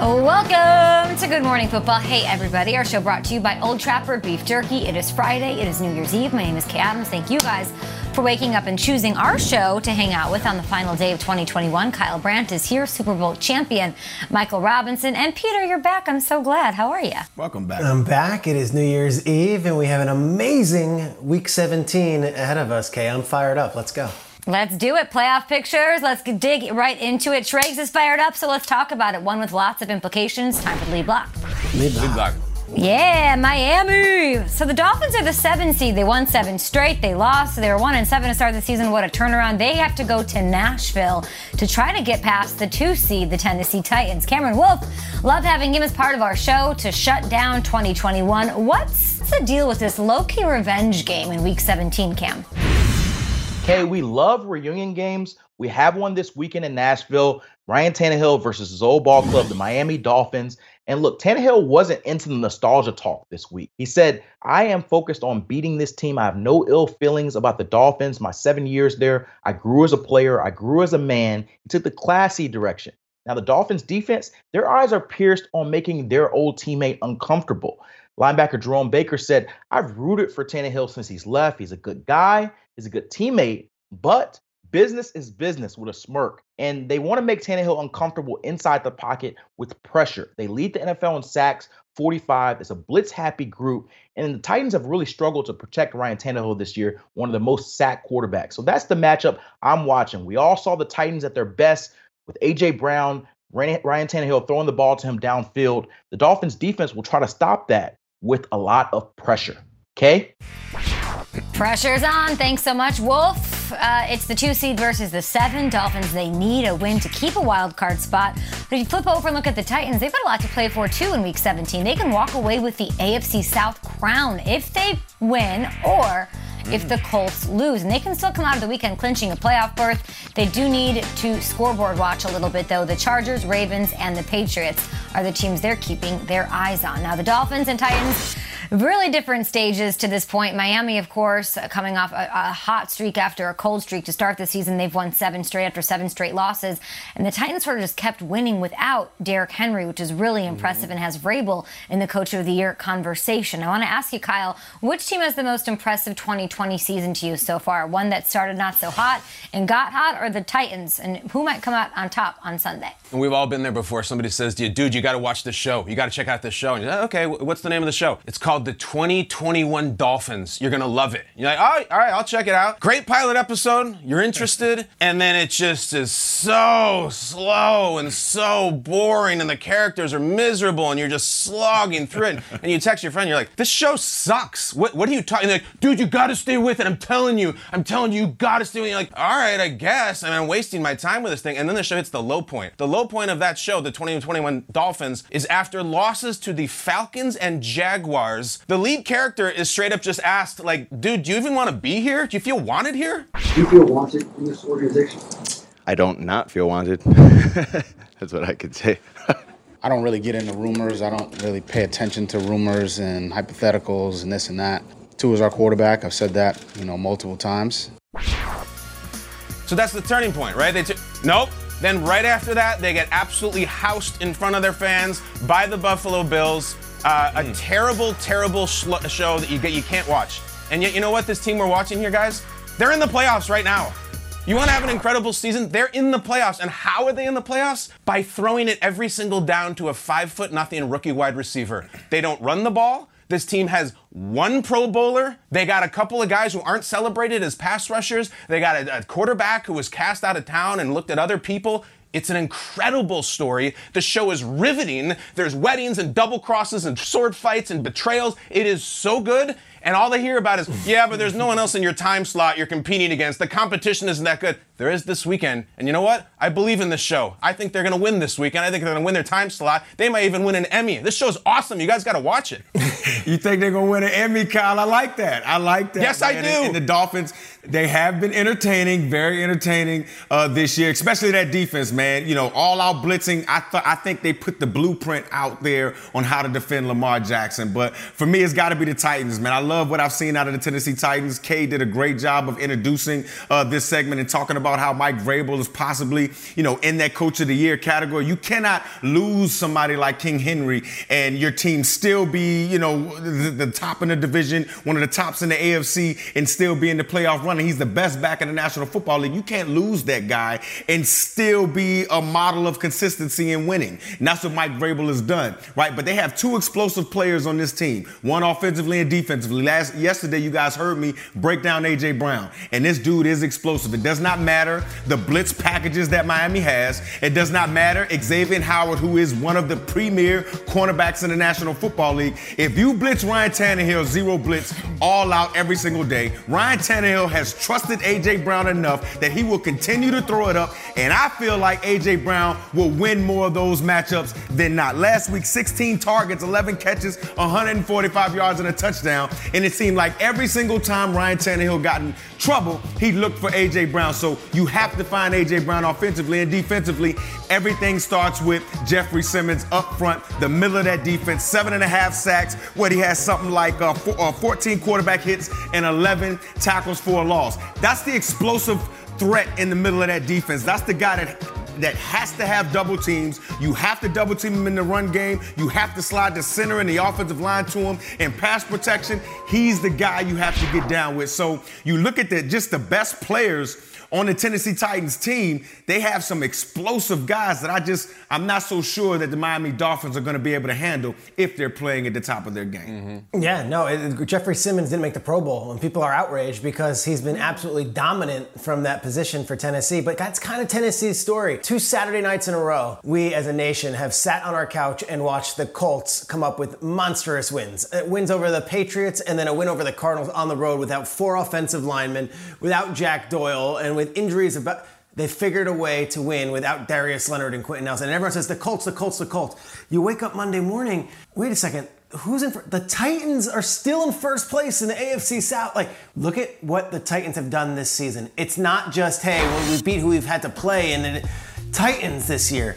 Welcome to Good Morning Football. Hey, everybody. Our show brought to you by Old Trapper Beef Jerky. It is Friday. It is New Year's Eve. My name is Kay Adams. Thank you guys for waking up and choosing our show to hang out with on the final day of 2021. Kyle Brandt is here, Super Bowl champion Michael Robinson. And Peter, you're back. I'm so glad. How are you? Welcome back. I'm back. It is New Year's Eve, and we have an amazing Week 17 ahead of us, Kay. I'm fired up. Let's go. Let's do it. Playoff pictures. Let's dig right into it. Schrags is fired up, so let's talk about it. One with lots of implications. Time for lead block. Lead block. Yeah, Miami. So the Dolphins are the 7 seed. They won 7 straight. They lost. They were 1-7 to start the season. What a turnaround. They have to go to Nashville to try to get past the 2 seed, the Tennessee Titans. Cameron Wolfe, love having him as part of our show to shut down 2021. What's the deal with this low-key revenge game in Week 17, Cam? Hey, we love reunion games. We have one this weekend in Nashville. Ryan Tannehill versus his old ball club, the Miami Dolphins. And look, Tannehill wasn't into the nostalgia talk this week. He said, I am focused on beating this team. I have no ill feelings about the Dolphins. My 7 years there, I grew as a player. I grew as a man. He took the classy direction. Now, the Dolphins defense, their eyes are pierced on making their old teammate uncomfortable. Linebacker Jerome Baker said, I've rooted for Tannehill since he's left. He's a good guy. He's a good teammate, but business is business with a smirk. And they want to make Tannehill uncomfortable inside the pocket with pressure. They lead the NFL in sacks, 45. It's a blitz-happy group. And the Titans have really struggled to protect Ryan Tannehill this year, one of the most sacked quarterbacks. So that's the matchup I'm watching. We all saw the Titans at their best with A.J. Brown, Ryan Tannehill throwing the ball to him downfield. The Dolphins defense will try to stop that with a lot of pressure. Okay? Pressure's on. Thanks so much, Wolf. It's the 2 seed versus the 7. Dolphins, they need a win to keep a wild card spot. But if you flip over and look at the Titans, they've got a lot to play for, too, in Week 17. They can walk away with the AFC South crown if they win or if the Colts lose. And they can still come out of the weekend clinching a playoff berth. They do need to scoreboard watch a little bit, though. The Chargers, Ravens, and the Patriots are the teams they're keeping their eyes on. Now, the Dolphins and Titans, really different stages to this point. Miami, of course, coming off a hot streak after a cold streak to start the season. They've won 7 straight after 7 straight losses. And the Titans sort of just kept winning without Derrick Henry, which is really impressive and has Vrabel in the Coach of the Year conversation. I want to ask you, Kyle, which team has the most impressive 2020 season to you so far? One that started not so hot and got hot, or the Titans? And who might come out on top on Sunday? And we've all been there before. Somebody says to you, dude, you got to watch this show. You got to check out this show. And you're like, okay, what's the name of the show? It's called called the 2021 Dolphins. You're going to love it. You're like, all right, I'll check it out. Great pilot episode. You're interested. And then it just is so slow and so boring and the characters are miserable and you're just slogging through it. And you text your friend, you're like, this show sucks. What are you talking? Like, dude, you got to stay with it. I'm telling you, you got to stay with it. You're like, all right, I guess. I mean, I'm wasting my time with this thing. And then the show hits the low point. The low point of that show, the 2021 Dolphins, is after losses to the Falcons and Jaguars. The lead character is straight up just asked, like, dude, do you even want to be here? Do you feel wanted here? Do you feel wanted in this organization? I don't not feel wanted. That's what I could say. I don't really get into rumors. I don't really pay attention to rumors and hypotheticals and this and that. Tua is our quarterback. I've said that, multiple times. So that's the turning point, right? Nope. Then right after that, they get absolutely housed in front of their fans by the Buffalo Bills. A terrible, terrible show that you can't watch. And yet, you know what? This team we're watching here, guys, they're in the playoffs right now. You want to have an incredible season? They're in the playoffs. And how are they in the playoffs? By throwing it every single down to a 5'0" rookie wide receiver. They don't run the ball. This team has one Pro Bowler. They got a couple of guys who aren't celebrated as pass rushers. They got a quarterback who was cast out of town and looked at other people. It's an incredible story. The show is riveting. There's weddings and double crosses and sword fights and betrayals. It is so good. And all they hear about is, yeah, but there's no one else in your time slot you're competing against. The competition isn't that good. There is this weekend. And you know what? I believe in this show. I think they're going to win this weekend. I think they're going to win their time slot. They might even win an Emmy. This show's awesome. You guys got to watch it. You think they're going to win an Emmy, Kyle? I like that. I like that. Yes, man. I do. And the Dolphins, they have been entertaining, very entertaining this year, especially that defense, man. All-out blitzing. I think they put the blueprint out there on how to defend Lamar Jackson. But for me, it's got to be the Titans, man. I love what I've seen out of the Tennessee Titans. Kay did a great job of introducing this segment and talking about how Mike Vrabel is possibly, in that Coach of the Year category. You cannot lose somebody like King Henry and your team still be, the top in the division, one of the tops in the AFC, and still be in the playoff run. He's the best back in the National Football League. You can't lose that guy and still be a model of consistency and winning. And that's what Mike Vrabel has done, right? But they have two explosive players on this team, one offensively and defensively. Yesterday, you guys heard me break down A.J. Brown, and this dude is explosive. It does not matter the blitz packages that Miami has. It does not matter Xavier Howard, who is one of the premier cornerbacks in the National Football League. If you blitz Ryan Tannehill, zero blitz, all out every single day, Ryan Tannehill has trusted A.J. Brown enough that he will continue to throw it up, and I feel like A.J. Brown will win more of those matchups than not. Last week, 16 targets, 11 catches, 145 yards and a touchdown. And it seemed like every single time Ryan Tannehill got in trouble, he looked for A.J. Brown. So you have to find A.J. Brown offensively and defensively. Everything starts with Jeffrey Simmons up front, the middle of that defense, 7.5 sacks, where he has something like 14 quarterback hits and 11 tackles for a loss. That's the explosive threat in the middle of that defense. That's the guy that has to have double teams. You have to double team him in the run game. You have to slide the center and the offensive line to him. In pass protection, he's the guy you have to get down with. So you look at just the best players on the Tennessee Titans team. They have some explosive guys that I'm not so sure that the Miami Dolphins are going to be able to handle if they're playing at the top of their game. Mm-hmm. Yeah, no, Jeffrey Simmons didn't make the Pro Bowl, and people are outraged because he's been absolutely dominant from that position for Tennessee. But that's kind of Tennessee's story. 2 Saturday nights in a row, we as a nation have sat on our couch and watched the Colts come up with monstrous wins. Wins over the Patriots and then a win over the Cardinals on the road without 4 offensive linemen, without Jack Doyle, and with injuries, they figured a way to win without Darius Leonard and Quentin Nelson. And everyone says, the Colts, the Colts, the Colts. You wake up Monday morning, wait a second, who's in first? The Titans are still in first place in the AFC South. Like, look at what the Titans have done this season. It's not just, hey, well, we beat who we've had to play, and then Titans this year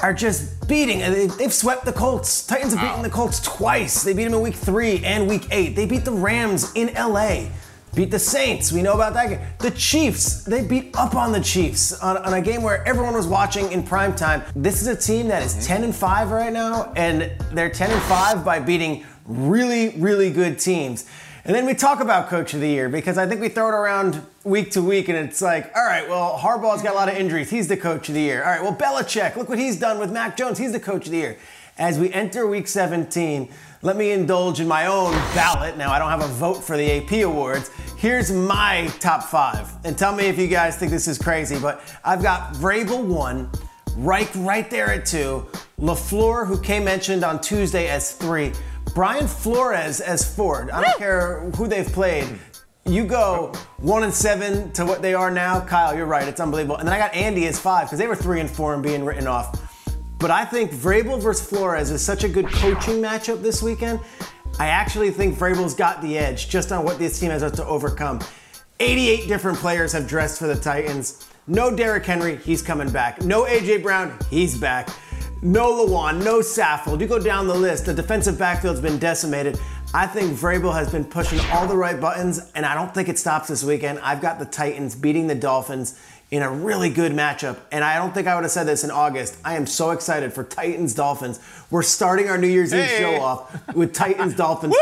are just beating. They've swept the Colts. Titans have beaten the Colts twice. They beat them in Week 3 and Week 8. They beat the Rams in L.A., beat the Saints. We know about that game. The Chiefs, they beat up on the Chiefs on a game where everyone was watching in prime time. This is a team that is 10-5 right now, and they're 10-5 by beating really, really good teams. And then we talk about Coach of the Year because I think we throw it around week to week and it's like, all right, well, Harbaugh's got a lot of injuries. He's the Coach of the Year. All right, well, Belichick, look what he's done with Mac Jones. He's the Coach of the Year. As we enter week 17, let me indulge in my own ballot. Now, I don't have a vote for the AP Awards. Here's my top five. And tell me if you guys think this is crazy, but I've got Vrabel 1, Reich right there at 2, LaFleur, who Kay mentioned on Tuesday, as 3, Brian Flores as 4. I don't care who they've played. You go 1-7 to what they are now. Kyle, you're right. It's unbelievable. And then I got Andy as 5 because they were 3-4 and being written off. But I think Vrabel versus Flores is such a good coaching matchup this weekend. I actually think Vrabel's got the edge just on what this team has to overcome. 88 different players have dressed for the Titans. No Derrick Henry, he's coming back. No A.J. Brown, he's back. No Lawan, no Saffold. You go down the list, the defensive backfield's been decimated. I think Vrabel has been pushing all the right buttons, and I don't think it stops this weekend. I've got the Titans beating the Dolphins in a really good matchup, and I don't think I would have said this in August. I am so excited for Titans-Dolphins. We're starting our New Year's Eve show off with Titans-Dolphins,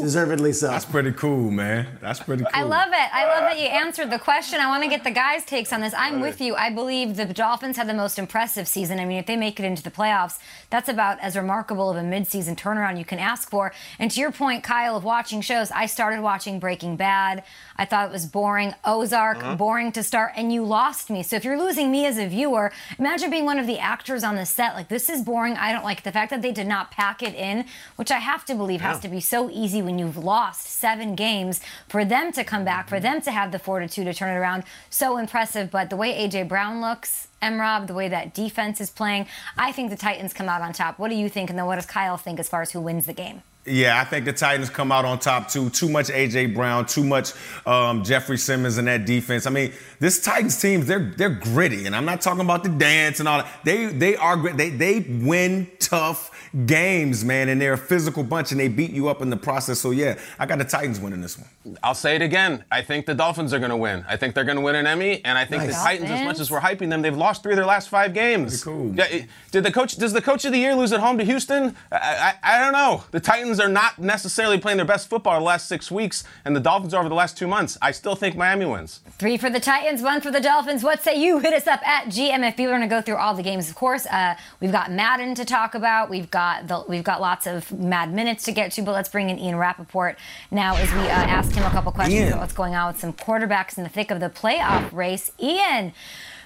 deservedly so. That's pretty cool, man. That's pretty cool. I love it. I love that you answered the question. I want to get the guys' takes on this. I'm with you. I believe the Dolphins had the most impressive season. I mean, if they make it into the playoffs, that's about as remarkable of a midseason turnaround you can ask for. And to your point, Kyle, of watching shows, I started watching Breaking Bad. I thought it was boring. Ozark, boring to start, and you lost me. So if you're losing me as a viewer, imagine being one of the actors on the set. Like, this is boring. I don't like it. The fact that they did not pack it in, which I have to believe has to be so easy when you've lost 7 games, for them to come back, for them to have the fortitude to turn it around. So impressive. But the way A.J. Brown looks, M-Rob, the way that defense is playing, I think the Titans come out on top. What do you think? And then what does Kyle think as far as who wins the game? Yeah, I think the Titans come out on top, too. Too much A.J. Brown, too much Jeffrey Simmons in that defense. I mean, this Titans team, they're gritty. And I'm not talking about the dance and all that. They are gritty. They win tough games, man. And they're a physical bunch, and they beat you up in the process. So, yeah, I got the Titans winning this one. I'll say it again. I think the Dolphins are going to win. I think they're going to win an Emmy. And I think the Titans, as much as we're hyping them, they've lost 3 of their last 5 games. Cool. Yeah, does the Coach of the Year lose at home to Houston? I don't know. The Titans are not necessarily playing their best football the last 6 weeks, and the Dolphins are over the last 2 months. I still think Miami wins. 3 for the Titans, 1 for the Dolphins. What say you? Hit us up at GMFB. We're going to go through all the games, of course. We've got Madden to talk about. We've got lots of mad minutes to get to, but let's bring in Ian Rappaport now as we ask him a couple questions about what's going on with some quarterbacks in the thick of the playoff race. Ian,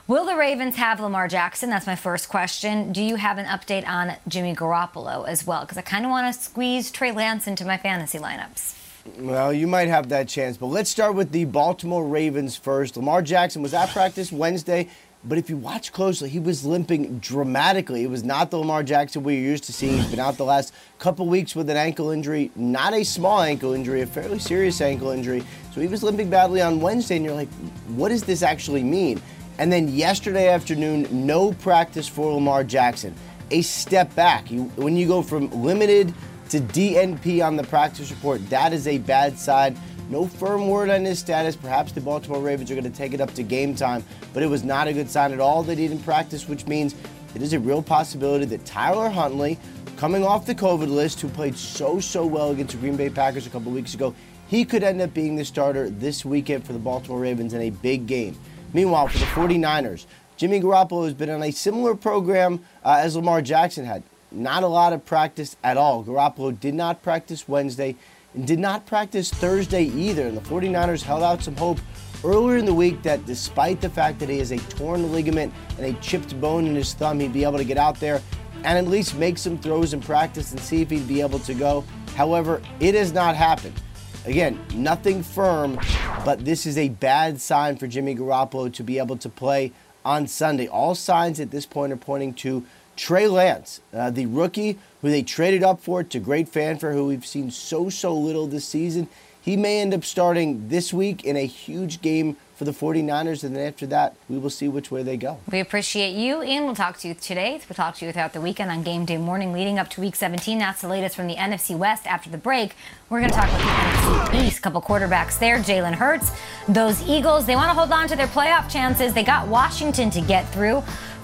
will the Ravens have Lamar Jackson? That's my first question. Do you have an update on Jimmy Garoppolo as well? Because I kind of want to squeeze Trey Lance into my fantasy lineups. Well, you might have that chance, but let's start with the Baltimore Ravens first. Lamar Jackson was at practice Wednesday, but if you watch closely, he was limping dramatically. It was not the Lamar Jackson we were used to seeing. He's been out the last couple weeks with an ankle injury, not a small ankle injury, a fairly serious ankle injury. So he was limping badly on Wednesday, and you're like, what does this actually mean? And then yesterday afternoon, no practice for Lamar Jackson. A step back. When you go from limited to DNP on the practice report, that is a bad sign. No firm word on his status. Perhaps the Baltimore Ravens are going to take it up to game time, but it was not a good sign at all that he didn't practice, which means it is a real possibility that Tyler Huntley, coming off the COVID list, who played so well against the Green Bay Packers a couple weeks ago, he could end up being the starter this weekend for the Baltimore Ravens in a big game. Meanwhile, for the 49ers, Jimmy Garoppolo has been on a similar program as Lamar Jackson had. Not a lot of practice at all. Garoppolo did not practice Wednesday and did not practice Thursday either. And the 49ers held out some hope earlier in the week that despite the fact that he has a torn ligament and a chipped bone in his thumb, he'd be able to get out there and at least make some throws in practice and see if he'd be able to go. However, it has not happened. Again, nothing firm, but this is a bad sign for Jimmy Garoppolo to be able to play on Sunday. All signs at this point are pointing to Trey Lance, the rookie who they traded up for to great fanfare, who we've seen so little this season. He may end up starting this week in a huge game for the 49ers, and then after that, we will see which way they go. We appreciate you, Ian. We'll talk to you today. We'll talk to you throughout the weekend on game day morning leading up to Week 17. That's the latest from the NFC West. After the break, we're going to talk about the NFC East. A couple quarterbacks there. Jalen Hurts, those Eagles, they want to hold on to their playoff chances. They got Washington to get through.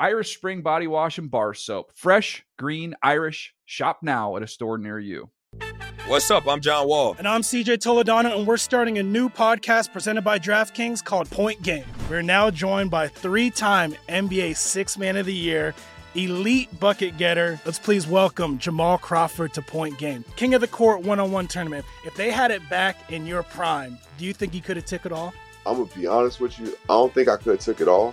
Irish Spring Body Wash and Bar Soap. Fresh, green, Irish. Shop now at a store near you. What's up? I'm John Wall. And I'm CJ Toledano, and we're starting a new podcast presented by DraftKings called Point Game. We're now joined by three-time NBA Sixth Man of the Year, elite bucket getter. Let's please welcome Jamal Crawford to Point Game. King of the Court one-on-one tournament. If they had it back in your prime, do you think you could have took it all? I'm going to be honest with you. I don't think I could have took it all,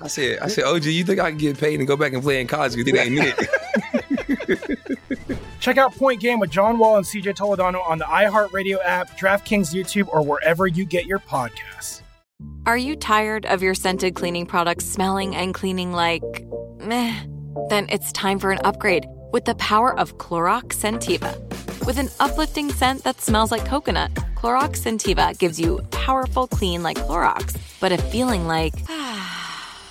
I said, OG, you think I can get paid and go back and play in college? Because it ain't it. Check out Point Game with John Wall and CJ Toledano on the iHeartRadio app, DraftKings YouTube, or wherever you get your podcasts. Are you tired of your scented cleaning products smelling and cleaning like meh? Then it's time for an upgrade with the power of Clorox Scentiva. With an uplifting scent that smells like coconut, Clorox Scentiva gives you powerful clean like Clorox, but a feeling like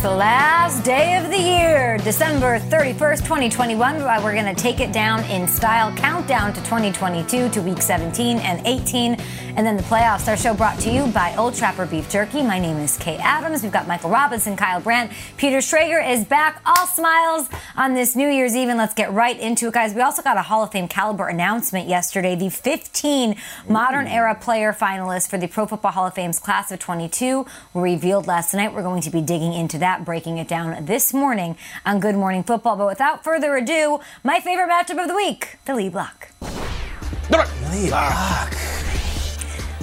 The last day of the year, December 31st, 2021. We're going to take it down in style. Countdown to 2022 to week 17 and 18. And then the playoffs. Our show brought to you by Old Trapper Beef Jerky. My name is Kay Adams. We've got Michael Robinson, Kyle Brandt. Peter Schrager is back. All smiles on this New Year's Eve. And let's get right into it, guys. We also got a Hall of Fame caliber announcement yesterday. The 15 modern era player finalists for the Pro Football Hall of Fame's class of 22 were revealed last night. We're going to be digging into that, breaking it down this morning on Good Morning Football. But without further ado, my favorite matchup of the week, the Lee Block.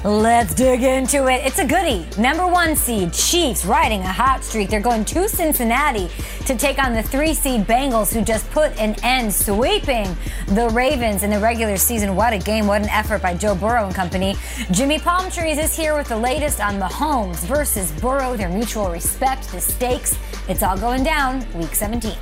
Let's dig into it. It's a goodie. Number one seed, Chiefs, riding a hot streak. They're going to Cincinnati to take on the 3 seed Bengals, who just put an end, sweeping the Ravens in the regular season. What a game. What an effort by Joe Burrow and company. Jimmy Palm Trees is here with the latest on Mahomes versus Burrow, their mutual respect, the stakes. It's all going down week 17.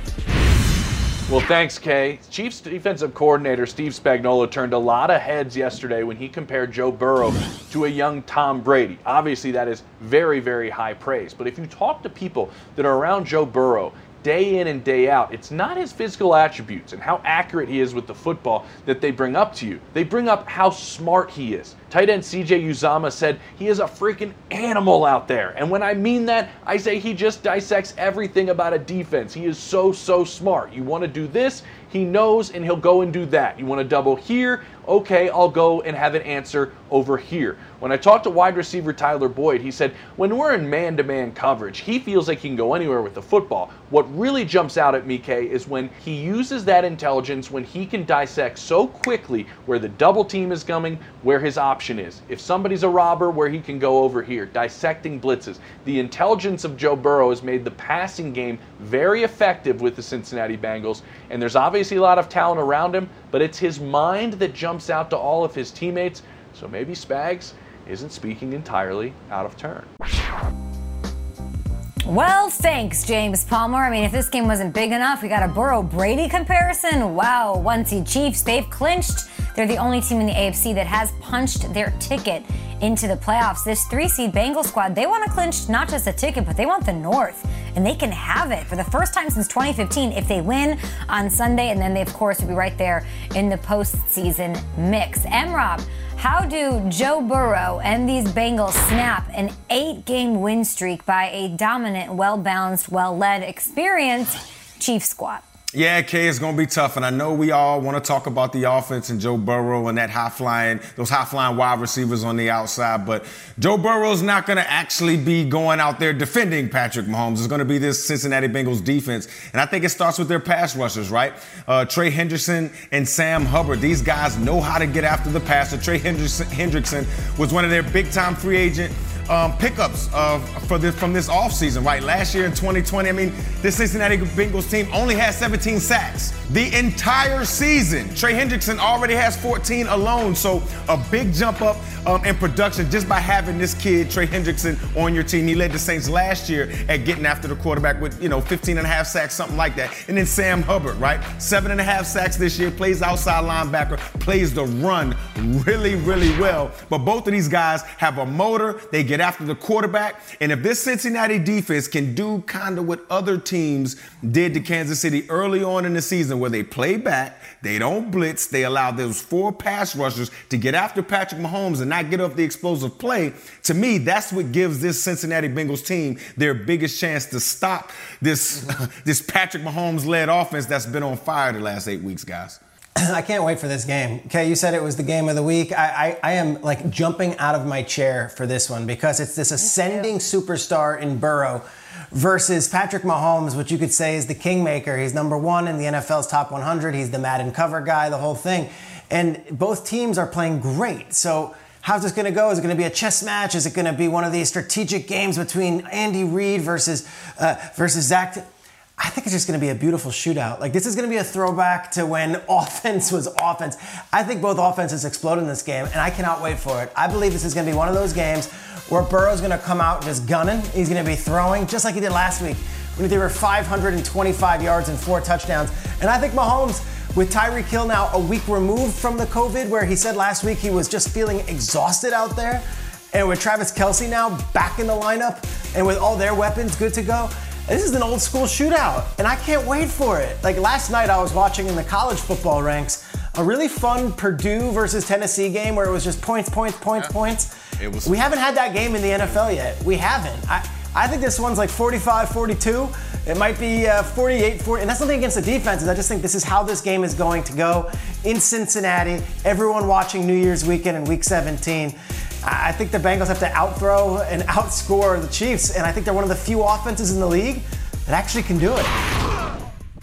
Well, thanks, Kay. Chiefs defensive coordinator Steve Spagnuolo turned a lot of heads yesterday when he compared Joe Burrow to a young Tom Brady. Obviously, that is very, very high praise. But if you talk to people that are around Joe Burrow day in and day out, it's not his physical attributes and how accurate he is with the football that they bring up to you. They bring up how smart he is. Tight end CJ Uzama said he is a freaking animal out there. And when I mean that, I say he just dissects everything about a defense. He is so smart. You want to do this, he knows, and he'll go and do that. You want to double here? Okay, I'll go and have an answer over here. When I talked to wide receiver Tyler Boyd, he said, when we're in man-to-man coverage, he feels like he can go anywhere with the football. What really jumps out at me, Kay, is when he uses that intelligence, when he can dissect so quickly where the double team is coming, where his options is. If somebody's a robber, where he can go over here, dissecting blitzes. The intelligence of Joe Burrow has made the passing game very effective with the Cincinnati Bengals, and there's obviously a lot of talent around him, but it's his mind that jumps out to all of his teammates, so maybe Spags isn't speaking entirely out of turn. Well, thanks, James Palmer. I mean, if this game wasn't big enough, we got a Burrow-Brady comparison. Wow, one-seed Chiefs, they've clinched. They're the only team in the AFC that has punched their ticket into the playoffs. This 3 seed Bengals squad, they want to clinch not just a ticket, but they want the North. and they can have it for the first time since 2015 if they win on Sunday, and then they, of course, will be right there in the postseason mix. M-Rob, how do Joe Burrow and these Bengals snap an 8-game win streak by a dominant, well-balanced, well-led, experienced Chiefs squad? Yeah, Kay, it's going to be tough, and I know we all want to talk about the offense and Joe Burrow and that those high-flying wide receivers on the outside, but Joe Burrow's not going to actually be going out there defending Patrick Mahomes. It's going to be this Cincinnati Bengals defense, and I think it starts with their pass rushers, right? Trey Hendrickson and Sam Hubbard. These guys know how to get after the passer. Trey Hendrickson was one of their big-time free agent pickups from this offseason, right? Last year in 2020, I mean, this Cincinnati Bengals team only had 17 sacks the entire season. Trey Hendrickson already has 14 alone, so a big jump up in production just by having this kid, Trey Hendrickson, on your team. He led the Saints last year at getting after the quarterback with, 15.5 sacks, something like that. And then Sam Hubbard, right? 7.5 sacks this year, plays outside linebacker, plays the run really, really well. But both of these guys have a motor. They get after the quarterback. And if this Cincinnati defense can do kind of what other teams did to Kansas City early on in the season, where they play back, they don't blitz, they allow those 4 pass rushers to get after Patrick Mahomes and not get up the explosive play, to me, that's what gives this Cincinnati Bengals team their biggest chance to stop this Patrick Mahomes-led offense that's been on fire the last 8 weeks, guys. I can't wait for this game. Okay, you said it was the game of the week. I am like jumping out of my chair for this one because it's this ascending superstar in Burrow versus Patrick Mahomes, which you could say is the kingmaker. He's number one in the NFL's top 100. He's the Madden cover guy, the whole thing. And both teams are playing great. So how's this going to go? Is it going to be a chess match? Is it going to be one of these strategic games between Andy Reid versus Zach? I think it's just going to be a beautiful shootout. Like, this is going to be a throwback to when offense was offense. I think both offenses explode in this game, and I cannot wait for it. I believe this is going to be one of those games where Burrow's going to come out just gunning. He's going to be throwing just like he did last week when he threw 525 yards and 4 touchdowns. And I think Mahomes, with Tyreek Hill now a week removed from the COVID, where he said last week he was just feeling exhausted out there, and with Travis Kelce now back in the lineup and with all their weapons good to go, this is an old school shootout, and I can't wait for it. Like last night, I was watching in the college football ranks a really fun Purdue versus Tennessee game where it was just points. It was. We haven't had that game in the NFL yet. We haven't. I think this one's like 45-42. It might be 48-40, and that's nothing against the defenses. I just think this is how this game is going to go in Cincinnati. Everyone watching New Year's weekend and Week 17. I think the Bengals have to out-throw and outscore the Chiefs, and I think they're one of the few offenses in the league that actually can do it.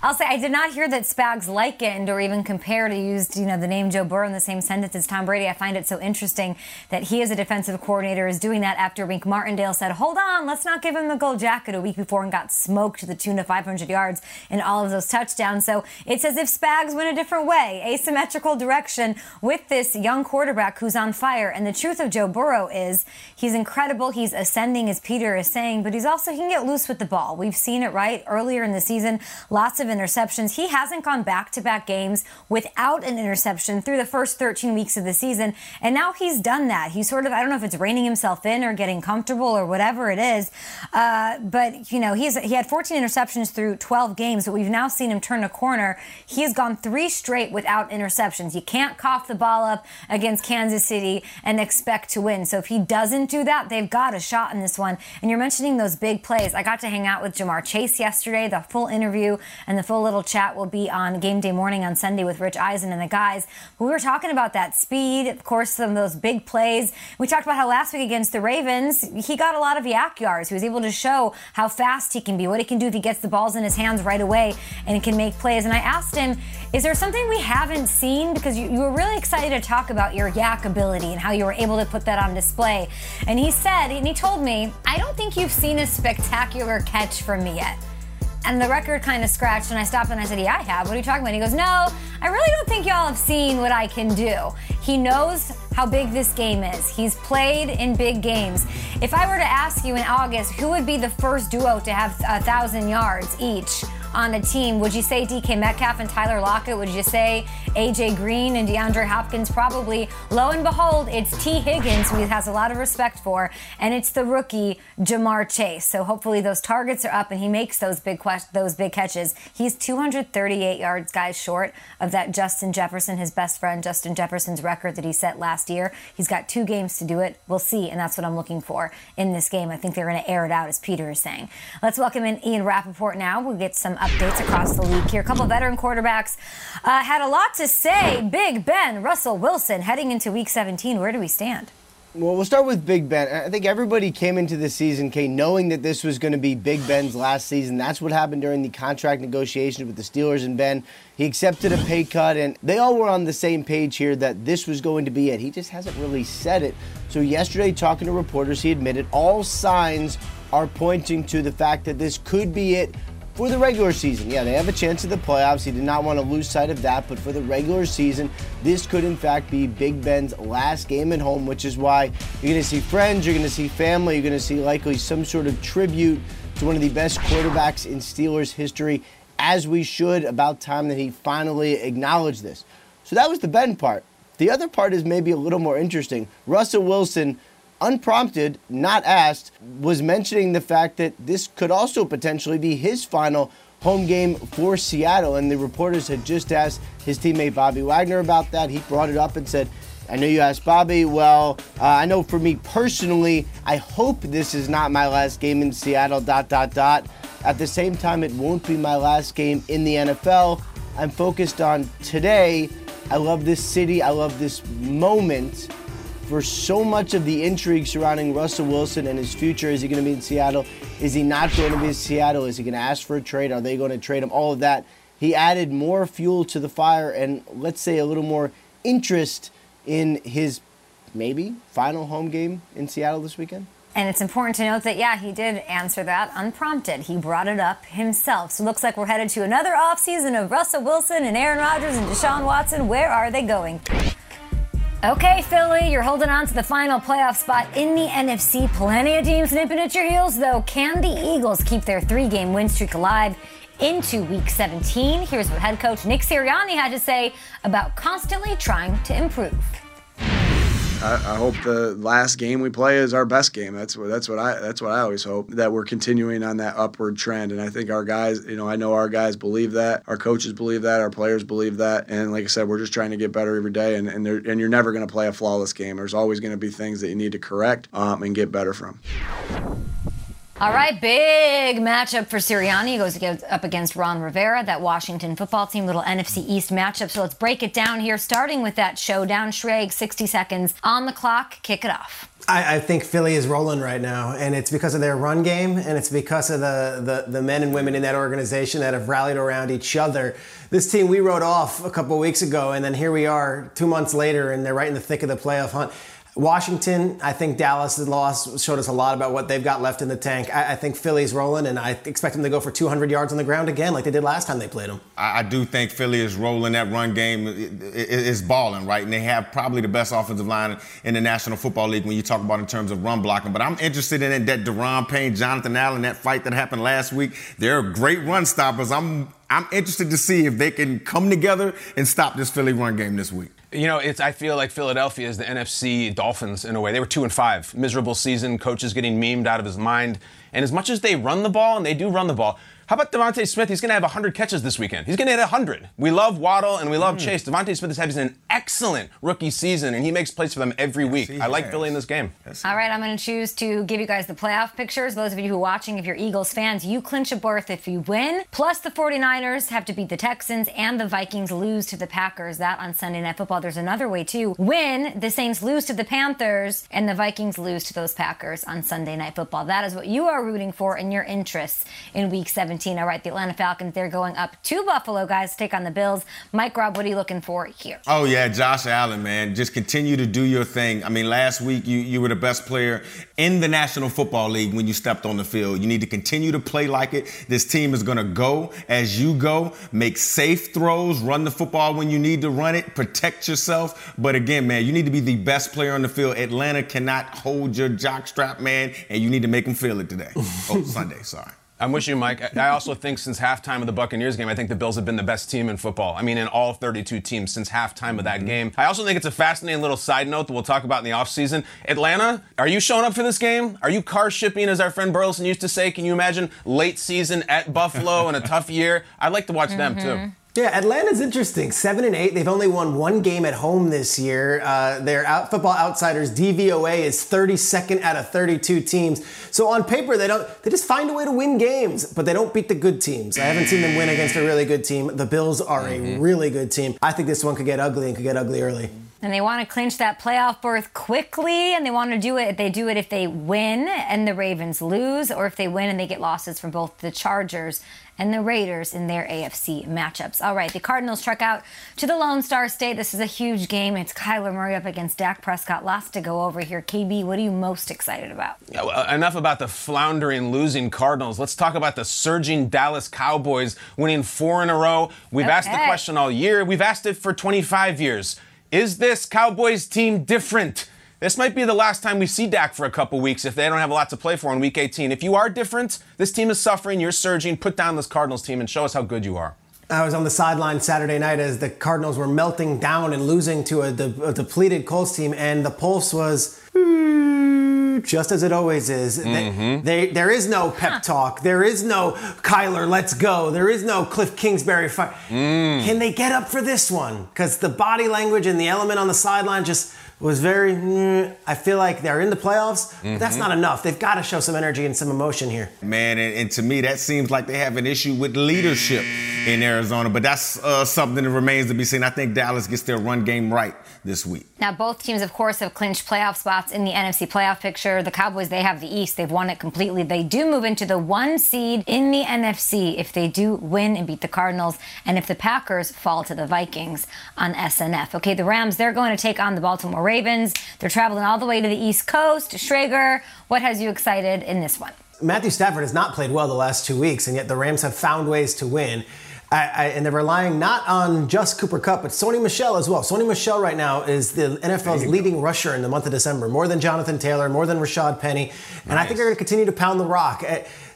I'll say I did not hear that Spags likened or even compared or used, the name Joe Burrow in the same sentence as Tom Brady. I find it so interesting that he, as a defensive coordinator, is doing that after Wink Martindale said, hold on, let's not give him the gold jacket a week before and got smoked to the tune of 500 yards and all of those touchdowns. So it's as if Spags went a different way, asymmetrical direction with this young quarterback who's on fire. And the truth of Joe Burrow is he's incredible. He's ascending, as Peter is saying, but he can get loose with the ball. We've seen it, right? Earlier in the season, lots of interceptions. He hasn't gone back-to-back games without an interception through the first 13 weeks of the season, and now he's done that. He's sort of, I don't know if it's reining himself in or getting comfortable or whatever it is, but he had 14 interceptions through 12 games, but we've now seen him turn a corner. He has gone 3 straight without interceptions. You can't cough the ball up against Kansas City and expect to win, so if he doesn't do that, they've got a shot in this one. And you're mentioning those big plays. I got to hang out with Jamar Chase yesterday, the full interview, and the full little chat will be on Game Day Morning on Sunday with Rich Eisen and the guys. We were talking about that speed, of course, some of those big plays. We talked about how last week against the Ravens, he got a lot of yak yards. He was able to show how fast he can be, what he can do if he gets the balls in his hands right away and can make plays. And I asked him, is there something we haven't seen? Because you were really excited to talk about your yak ability and how you were able to put that on display. And he said, and he told me, I don't think you've seen a spectacular catch from me yet. And the record kind of scratched, and I stopped and I said, yeah, I have. What are you talking about? And he goes, no, I really don't think y'all have seen what I can do. He knows how big this game is. He's played in big games. If I were to ask you in August, who would be the first duo to have 1,000 yards each on the team. Would you say DK Metcalf and Tyler Lockett? Would you say A.J. Green and DeAndre Hopkins? Probably. Lo and behold, it's T. Higgins, who he has a lot of respect for, and it's the rookie Jamar Chase. So hopefully those targets are up and he makes those big catches. He's 238 yards, guys, short of that Justin Jefferson, his best friend Justin Jefferson's record that he set last year. He's got 2 games to do it. We'll see, and that's what I'm looking for in this game. I think they're going to air it out, as Peter is saying. Let's welcome in Ian Rappaport now. We'll get some updates across the league here. A couple of veteran quarterbacks had a lot to say. Big Ben, Russell Wilson, heading into Week 17. Where do we stand? Well, we'll start with Big Ben. I think everybody came into this season, Kay, knowing that this was going to be Big Ben's last season. That's what happened during the contract negotiations with the Steelers and Ben. He accepted a pay cut, and they all were on the same page here that this was going to be it. He just hasn't really said it. So yesterday, talking to reporters, he admitted all signs are pointing to the fact that this could be it for the regular season. Yeah, they have a chance at the playoffs. He did not want to lose sight of that, but for the regular season, this could in fact be Big Ben's last game at home, which is why you're going to see friends, you're going to see family, you're going to see likely some sort of tribute to one of the best quarterbacks in Steelers history, as we should. About time that he finally acknowledged this. So that was the Ben part. The other part is maybe a little more interesting. Russell Wilson, unprompted, not asked, was mentioning the fact that this could also potentially be his final home game for Seattle. And the reporters had just asked his teammate Bobby Wagner about that. He brought it up and said, I know you asked Bobby. Well, I know for me personally, I hope this is not my last game in Seattle, .. At the same time, it won't be my last game in the NFL. I'm focused on today. I love this city. I love this moment. For so much of the intrigue surrounding Russell Wilson and his future, is he going to be in Seattle? Is he not going to be in Seattle? Is he going to ask for a trade? Are they going to trade him? All of that. He added more fuel to the fire and, let's say, a little more interest in his maybe final home game in Seattle this weekend. And it's important to note that, yeah, he did answer that unprompted. He brought it up himself. So it looks like we're headed to another offseason of Russell Wilson and Aaron Rodgers and Deshaun Watson. Where are they going? Okay, Philly, you're holding on to the final playoff spot in the NFC. Plenty of teams nipping at your heels, though. Can the Eagles keep their 3-game win streak alive into Week 17? Here's what head coach Nick Sirianni had to say about constantly trying to improve. I hope the last game we play is our best game. That's what I always hope, that we're continuing on that upward trend. And I think our guys, I know our guys believe that, our coaches believe that, our players believe that. And like I said, we're just trying to get better every day. And you're never going to play a flawless game. There's always going to be things that you need to correct and get better from. All right, big matchup for Sirianni. He goes up against Ron Rivera, that Washington football team, little NFC East matchup. So let's break it down here, starting with that showdown. Schrager, 60 seconds on the clock. Kick it off. I think Philly is rolling right now, and it's because of their run game, and it's because of the men and women in that organization that have rallied around each other. This team we wrote off a couple weeks ago, and then here we are 2 months later, and they're right in the thick of the playoff hunt. Washington, I think Dallas' loss showed us a lot about what they've got left in the tank. I think Philly's rolling, and I expect them to go for 200 yards on the ground again like they did last time they played them. I do think Philly is rolling. That run game is balling, right? And they have probably the best offensive line in the National Football League when you talk about in terms of run blocking. But I'm interested in that Deron Payne, Jonathan Allen, that fight that happened last week. They're great run stoppers. I'm interested to see if they can come together and stop this Philly run game this week. I feel like Philadelphia is the NFC Dolphins in a way. They were 2-5, miserable season, coaches getting memed out of his mind. And as much as they run the ball, and they do run the ball, how about Devontae Smith? He's going to have 100 catches this weekend. He's going to hit 100. We love Waddle and we love Chase. Devontae Smith is having an excellent rookie season, and he makes plays for them every week. I like Philly in this game. All right, I'm going to choose to give you guys the playoff pictures. Those of you who are watching, if you're Eagles fans, you clinch a berth if you win. Plus, the 49ers have to beat the Texans, and the Vikings lose to the Packers. That on Sunday Night Football. There's another way, too. Win, the Saints lose to the Panthers, and the Vikings lose to those Packers on Sunday Night Football. That is what you are rooting for in your interests in Week 17. All right, the Atlanta Falcons, they're going up to Buffalo, guys, to take on the Bills. Mike Robb, what are you looking for here? Oh, yeah, Josh Allen, man. Just continue to do your thing. I mean, last week you were the best player in the National Football League when you stepped on the field. You need to continue to play like it. This team is going to go as you go. Make safe throws. Run the football when you need to run it. Protect yourself. But again, man, you need to be the best player on the field. Atlanta cannot hold your jockstrap, man, and you need to make them feel it today. Sunday, sorry. I'm with you, Mike. I also think since halftime of the Buccaneers game, I think the Bills have been the best team in football. I mean, in all 32 teams since halftime of that game. I also think it's a fascinating little side note that we'll talk about in the offseason. Atlanta, are you showing up for this game? Are you car shipping, as our friend Burleson used to say? Can you imagine late season at Buffalo in a tough year? I'd like to watch them, too. Yeah, Atlanta's interesting. 7-8. They've only won one game at home this year. Their Football Outsiders DVOA is 32nd out of 32 teams. So on paper, they just find a way to win games, but they don't beat the good teams. I haven't seen them win against a really good team. The Bills are a really good team. I think this one could get ugly and could get ugly early. And they want to clinch that playoff berth quickly, and they want to do it. They do it if they win and the Ravens lose, or if they win and they get losses from both the Chargers and the Raiders in their AFC matchups. All right, the Cardinals trek out to the Lone Star State. This is a huge game. It's Kyler Murray up against Dak Prescott. Lots to go over here. KB, what are you most excited about? Enough about the floundering, losing Cardinals. Let's talk about the surging Dallas Cowboys winning 4 in a row. We've asked the question all year. We've asked it for 25 years. Is this Cowboys team different? This might be the last time we see Dak for a couple weeks if they don't have a lot to play for in Week 18. If you are different, this team is suffering, you're surging, put down this Cardinals team and show us how good you are. I was on the sideline Saturday night as the Cardinals were melting down and losing to a depleted Colts team, and the pulse was just as it always is. There is no pep talk. There is no Kyler, let's go. There is no Cliff Kingsbury fire. Can they get up for this one? Because the body language and the element on the sideline just was very, I feel like they're in the playoffs, but that's not enough. They've got to show some energy and some emotion here. Man, and to me, that seems like they have an issue with leadership in Arizona, but that's something that remains to be seen. I think Dallas gets their run game right this week. Now, both teams, of course, have clinched playoff spots in the NFC playoff picture. The Cowboys, they have the East. They've won it completely. They do move into the 1 seed in the NFC if they do win and beat the Cardinals, and if the Packers fall to the Vikings on SNF. Okay, the Rams, they're going to take on the Baltimore Ravens. They're traveling all the way to the East Coast. Schrager, what has you excited in this one? Matthew Stafford has not played well the last 2 weeks, and yet the Rams have found ways to win. And they're relying not on just Cooper Kupp, but Sony Michel as well. Sony Michel right now is the NFL's leading rusher in the month of December, more than Jonathan Taylor, more than Rashad Penny. And I think they're going to continue to pound the rock.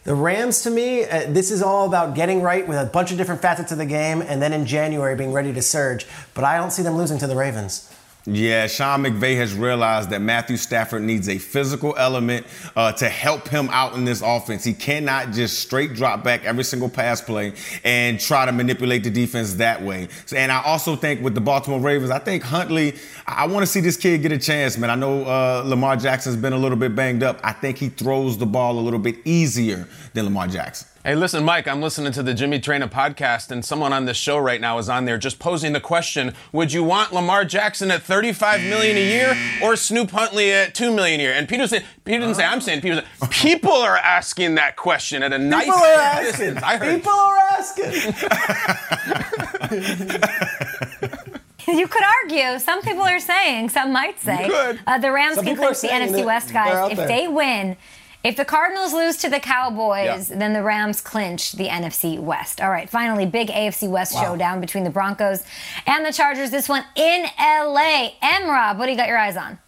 The Rams, to me, this is all about getting right with a bunch of different facets of the game, and then in January being ready to surge. But I don't see them losing to the Ravens. Yeah, Sean McVay has realized that Matthew Stafford needs a physical element to help him out in this offense. He cannot just straight drop back every single pass play and try to manipulate the defense that way. So, and I also think with the Baltimore Ravens, I think Huntley, I want to see this kid get a chance, man. I know Lamar Jackson's been a little bit banged up. I think he throws the ball a little bit easier than Lamar Jackson. Hey, listen, Mike, I'm listening to the Jimmy Traina podcast, and someone on this show right now is on there just posing the question, would you want Lamar Jackson at $35 million a year or Snoop Huntley at $2 million a year? And Peter didn't say, I'm saying. People are asking that question at a nice distance. People are asking. You could argue. Some people are saying, some might say. The Rams can clinch the NFC West, guys, if they win. If the Cardinals lose to the Cowboys, then the Rams clinch the NFC West. All right, finally, big AFC West showdown between the Broncos and the Chargers. This one in L.A. M-Rob, what do you got your eyes on?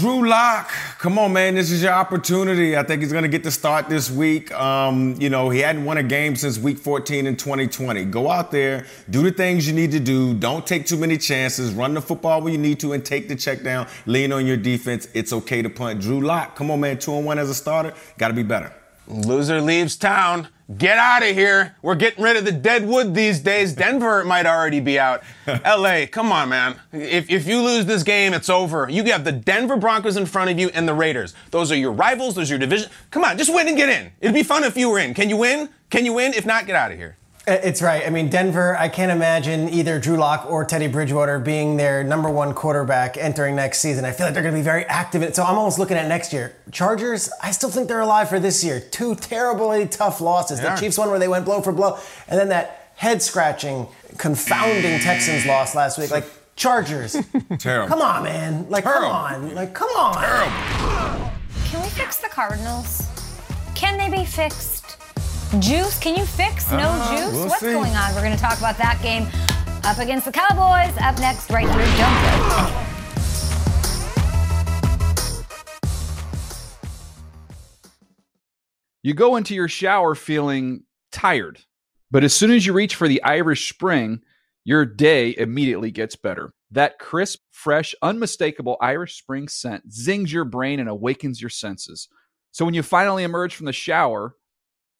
Drew Lock, come on, man. This is your opportunity. I think he's going to get the start this week. You know, he hadn't won a game since week 14 in 2020. Go out there, do the things you need to do. Don't take too many chances. Run the football when you need to and take the check down. Lean on your defense. It's okay to punt. Drew Lock, come on, man. 2-1 as a starter. Got to be better. Loser leaves town. Get out of here. We're getting rid of the dead wood these days. Denver might already be out. L.A., come on, man. If you lose this game, it's over. You have the Denver Broncos in front of you and the Raiders. Those are your rivals. Those are your division. Come on, just win and get in. It'd be fun if you were in. Can you win? Can you win? If not, get out of here. It's right. I mean, Denver, I can't imagine either Drew Lock or Teddy Bridgewater being their number one quarterback entering next season. I feel like they're going to be very active. So I'm almost looking at next year. Chargers, I still think they're alive for this year. 2 terribly tough losses. The Chiefs one where they went blow for blow. And then that head-scratching, confounding Texans loss last week. Like, Chargers. Terrible. Come on, man. Like, terrible. Come on. Terrible. Can we fix the Cardinals? Can they be fixed? Juice, can you fix no juice? We'll What's see. Going on? We're going to talk about that game up against the Cowboys. Up next, right here. Don't go. You go into your shower feeling tired, but as soon as you reach for the Irish Spring, your day immediately gets better. That crisp, fresh, unmistakable Irish Spring scent zings your brain and awakens your senses. So when you finally emerge from the shower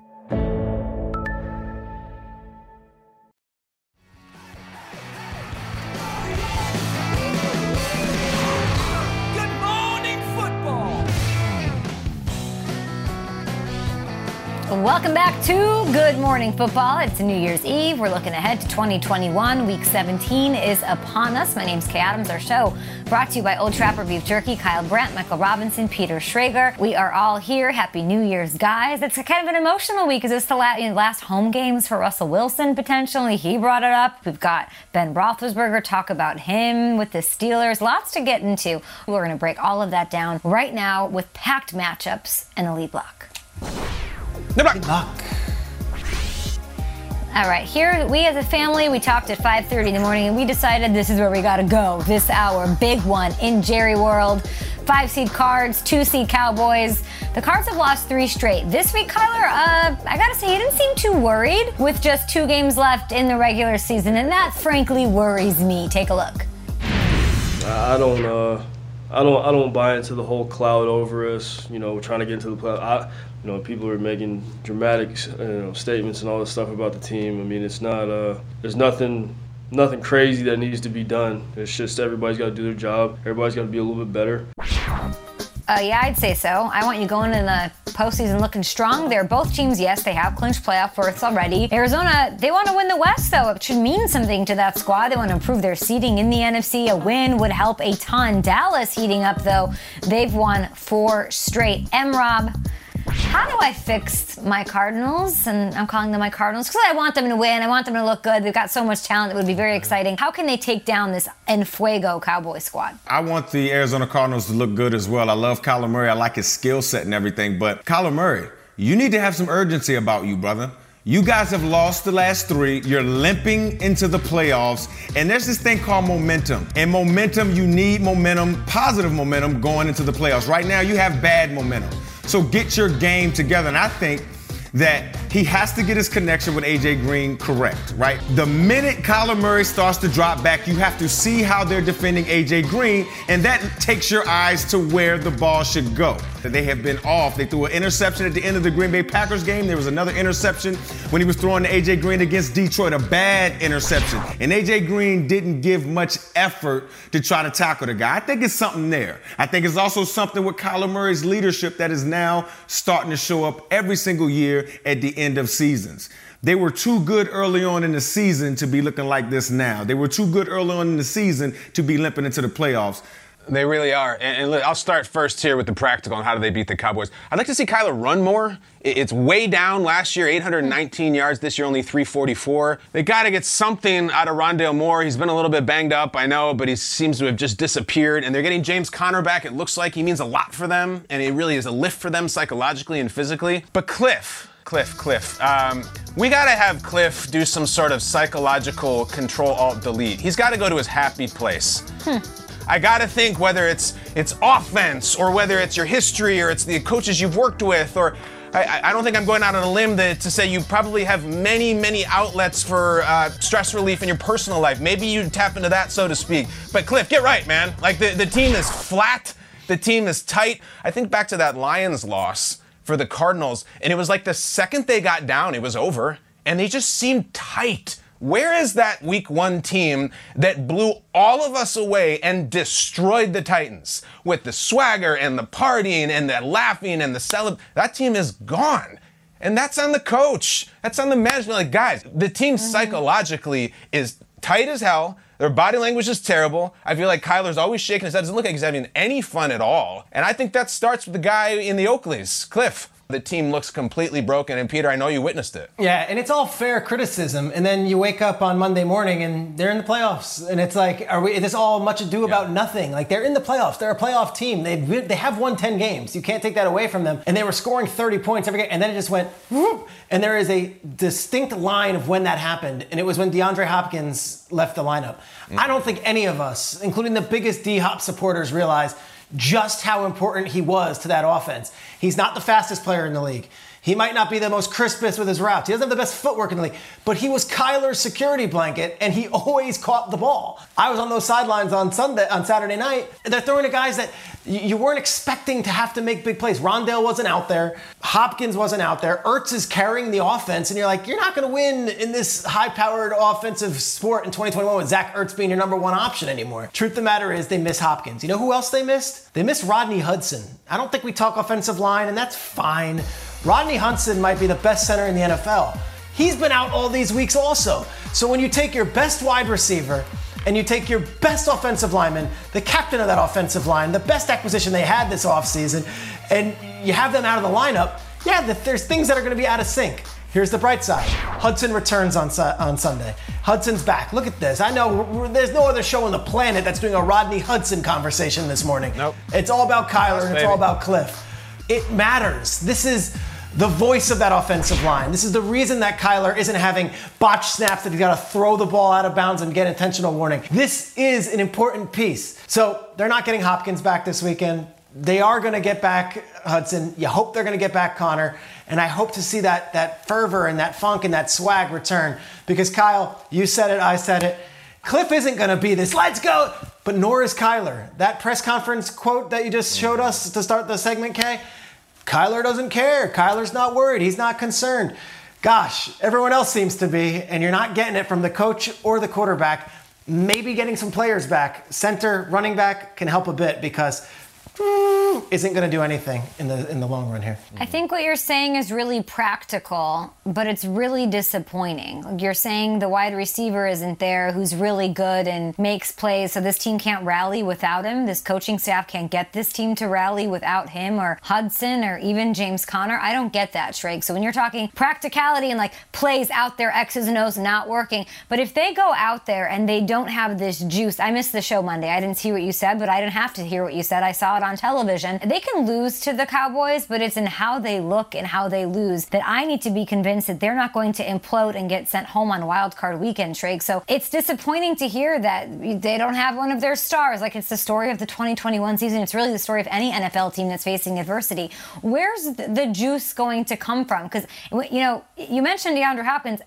Welcome back to Good Morning Football. It's New Year's Eve. We're looking ahead to 2021. Week 17 is upon us. My name's Kay Adams. Our show brought to you by Old Trapper Beef Jerky, Kyle Brandt, Michael Robinson, Peter Schrager. We are all here. Happy New Year's, guys. It's kind of an emotional week because it's the last home games for Russell Wilson, potentially. He brought it up. We've got Ben Roethlisberger, talk about him with the Steelers. Lots to get into. We're going to break all of that down right now with packed matchups and a lead block. Good luck. All right, here we as a family, we talked at 5:30 in the morning and we decided this is where we got to go this hour. Big one in Jerry World. 5-seed Cards, 2-seed Cowboys. The Cards have lost 3 straight. This week, Kyler, I gotta say, he didn't seem too worried with just 2 games left in the regular season, and that frankly worries me. Take a look. I don't buy into the whole cloud over us, you know, trying to get into the playoffs. You know, people are making dramatic statements and all this stuff about the team. I mean, it's not there's nothing crazy that needs to be done. It's just everybody's got to do their job. Everybody's got to be a little bit better. Yeah, I'd say so. I want you going in the postseason looking strong. They're both teams, yes, they have clinched playoff berths already. Arizona, they want to win the West, though. It should mean something to that squad. They want to improve their seeding in the NFC. A win would help a ton. Dallas heating up, though. They've won 4 straight. M-Rob, how do I fix my Cardinals? And I'm calling them my Cardinals because I want them to win. I want them to look good. They've got so much talent. It would be very exciting. How can they take down this En Fuego Cowboy squad? I want the Arizona Cardinals to look good as well. I love Kyler Murray. I like his skill set and everything. But Kyler Murray, you need to have some urgency about you, brother. You guys have lost the last 3. You're limping into the playoffs. And there's this thing called momentum. And momentum, you need momentum, positive momentum going into the playoffs. Right now, you have bad momentum. So get your game together. And I think that he has to get his connection with A.J. Green correct, right? The minute Kyler Murray starts to drop back, you have to see how they're defending A.J. Green, and that takes your eyes to where the ball should go. They have been off. They threw an interception at the end of the Green Bay Packers game. There was another interception when he was throwing to A.J. Green against Detroit, a bad interception. And A.J. Green didn't give much effort to try to tackle the guy. I think it's something there. I think it's also something with Kyler Murray's leadership that is now starting to show up every single year. year at the end of seasons. They were too good early on in the season to be looking like this now. They were too good early on in the season to be limping into the playoffs. They really are. And I'll start first here with the practical on how do they beat the Cowboys. I'd like to see Kyler run more. It's way down last year, 819 yards. This year, only 344. They got to get something out of Rondale Moore. He's been a little bit banged up, I know, but he seems to have just disappeared. And they're getting James Conner back. It looks like he means a lot for them, and he really is a lift for them psychologically and physically. But Cliff. We got to have Cliff do some sort of psychological Control-Alt-Delete. He's got to go to his happy place. I got to think whether it's offense or whether it's your history or it's the coaches you've worked with, or I don't think I'm going out on a limb to say you probably have many, many outlets for stress relief in your personal life. Maybe you tap into that, so to speak. But Cliff, get right, man. Like the team is flat. The team is tight. I think back to that Lions loss for the Cardinals, and it was like the second they got down, it was over, and they just seemed tight. Where is that week one team that blew all of us away and destroyed the Titans with the swagger and the partying and the laughing and the That team is gone. And that's on the coach. That's on the management. Like, guys, the team psychologically is tight as hell. Their body language is terrible. I feel like Kyler's always shaking his head. Doesn't look like he's having any fun at all. And I think that starts with the guy in the Oakleys, Cliff. The team looks completely broken, and Peter, I know you witnessed it. Yeah, and it's all fair criticism, and then you wake up on Monday morning, and they're in the playoffs, and it's like, is this all much ado about nothing? Like, they're in the playoffs. They're a playoff team. They have won 10 games. You can't take that away from them, and they were scoring 30 points every game, and then it just went, whoop, and there is a distinct line of when that happened, and it was when DeAndre Hopkins left the lineup. I don't think any of us, including the biggest D-Hop supporters, realize just how important he was to that offense. He's not the fastest player in the league. He might not be the most crispest with his routes. He doesn't have the best footwork in the league, but he was Kyler's security blanket, and he always caught the ball. I was on those sidelines on Saturday night. They're throwing to guys that you weren't expecting to have to make big plays. Rondale wasn't out there. Hopkins wasn't out there. Ertz is carrying the offense, and you're like, you're not going to win in this high-powered offensive sport in 2021 with Zach Ertz being your number one option anymore. Truth of the matter is they miss Hopkins. You know who else they missed? They missed Rodney Hudson. I don't think we talk offensive line, and that's fine. Rodney Hudson might be the best center in the NFL. He's been out all these weeks also. So when you take your best wide receiver and you take your best offensive lineman, the captain of that offensive line, the best acquisition they had this offseason, and you have them out of the lineup, there's things that are going to be out of sync. Here's the bright side. Hudson returns on Sunday. Hudson's back. Look at this. I know there's no other show on the planet that's doing a Rodney Hudson conversation this morning. Nope. It's all about Kyler. It's all about Cliff. It matters. This is the voice of that offensive line. This is the reason that Kyler isn't having botched snaps that he's got to throw the ball out of bounds and get intentional warning. This is an important piece. So they're not getting Hopkins back this weekend. They are going to get back Hudson. You hope they're going to get back Connor. And I hope to see that fervor and that funk and that swag return. Because Kyle, you said it, I said it. Cliff isn't going to be this, let's go, but nor is Kyler. That press conference quote that you just showed us to start the segment, Kay, Kyler doesn't care. Kyler's not worried. He's not concerned. Gosh, everyone else seems to be, and you're not getting it from the coach or the quarterback. Maybe getting some players back. Center, running back can help a bit because isn't going to do anything in the long run here. I think what you're saying is really practical, but it's really disappointing. You're saying the wide receiver isn't there who's really good and makes plays, so this team can't rally without him. This coaching staff can't get this team to rally without him or Hudson or even James Conner. I don't get that, Schrager. So when you're talking practicality and like plays out there, X's and O's not working, but if they go out there and they don't have this juice, I missed the show Monday. I didn't see what you said, but I didn't have to hear what you said. I saw it on television. They can lose to the Cowboys, but it's in how they look and how they lose that I need to be convinced that they're not going to implode and get sent home on wild card weekend, Treg. So it's disappointing to hear that they don't have one of their stars. Like, it's the story of the 2021 season. It's really the story of any NFL team that's facing adversity. Where's the juice going to come from? Because, you know, you mentioned DeAndre Hopkins.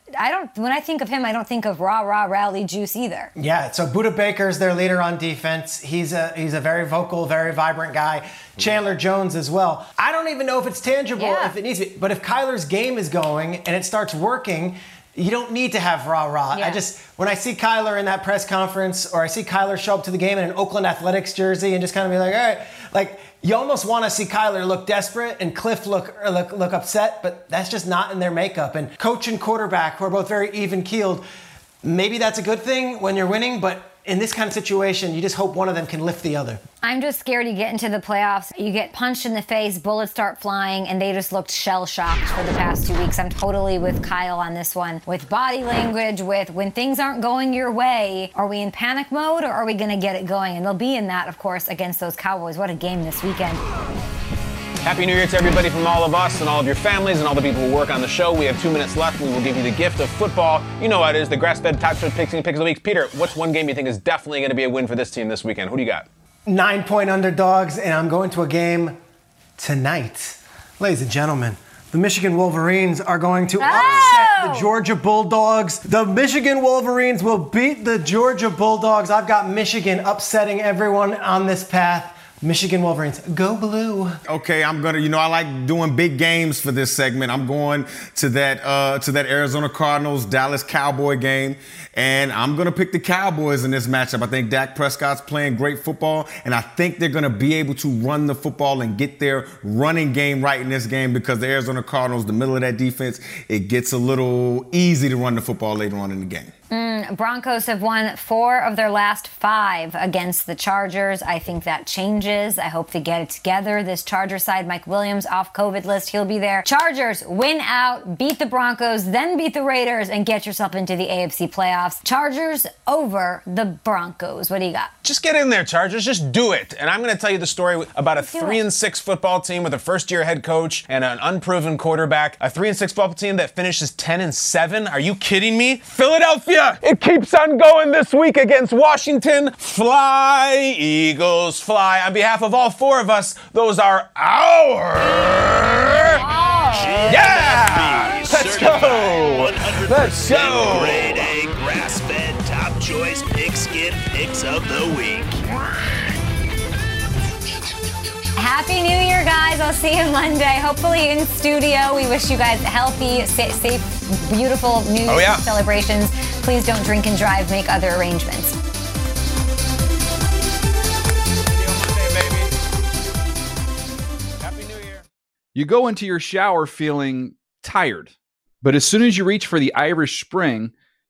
When I think of him, I don't think of rah rally juice either. Yeah, so Budda Baker's their leader on defense. He's a very vocal, very vibrant guy. Chandler Jones as well. I don't even know if it's tangible, if it needs to be. But if Kyler's game is going and it starts working, you don't need to have rah-rah. Yeah. I just, when I see Kyler in that press conference, or I see Kyler show up to the game in an Oakland Athletics jersey and just kind of be like, all right, like, you almost want to see Kyler look desperate and Cliff look upset, but that's just not in their makeup. And coach and quarterback, who are both very even-keeled, maybe that's a good thing when you're winning, but in this kind of situation, you just hope one of them can lift the other. I'm just scared you get into the playoffs, you get punched in the face, bullets start flying, and they just looked shell-shocked for the past 2 weeks. I'm totally with Kyle on this one. With body language, with when things aren't going your way, are we in panic mode or are we going to get it going? And they'll be in that, of course, against those Cowboys. What a game this weekend. Happy New Year to everybody from all of us and all of your families and all the people who work on the show. We have 2 minutes left. We will give you the gift of football. You know what it is, the grass-fed top shot picks and picks of the week. Peter, what's one game you think is definitely going to be a win for this team this weekend? Who do you got? 9-point underdogs, and I'm going to a game tonight. Ladies and gentlemen, the Michigan Wolverines are going to upset the Georgia Bulldogs. The Michigan Wolverines will beat the Georgia Bulldogs. I've got Michigan upsetting everyone on this path. Michigan Wolverines, go blue. Okay, I'm gonna, I like doing big games for this segment. I'm going to that Arizona Cardinals Dallas Cowboy game, and I'm gonna pick the Cowboys in this matchup. I think Dak Prescott's playing great football, and I think they're gonna be able to run the football and get their running game right in this game because the Arizona Cardinals, the middle of that defense, it gets a little easy to run the football later on in the game. Broncos have won 4 of their last 5 against the Chargers. I think that changes. I hope they get it together. This Charger side, Mike Williams off COVID list. He'll be there. Chargers win out, beat the Broncos, then beat the Raiders, and get yourself into the AFC playoffs. Chargers over the Broncos. What do you got? Just get in there, Chargers. Just do it. And I'm going to tell you the story about a 3-6 football team with a first-year head coach and an unproven quarterback. A 3-6 football team that finishes 10-7. Are you kidding me? Philadelphia! It keeps on going this week against Washington. Fly, Eagles, fly. On behalf of all 4 of us, those are our... Yeah! Let's go! Let's go! Grade A grass-fed top choice pigskin picks of the week. Happy New Year, guys. I'll see you Monday. Hopefully in studio. We wish you guys healthy, safe, beautiful New Year's celebrations. Please don't drink and drive. Make other arrangements. Happy New Year. You go into your shower feeling tired, but as soon as you reach for the Irish Spring,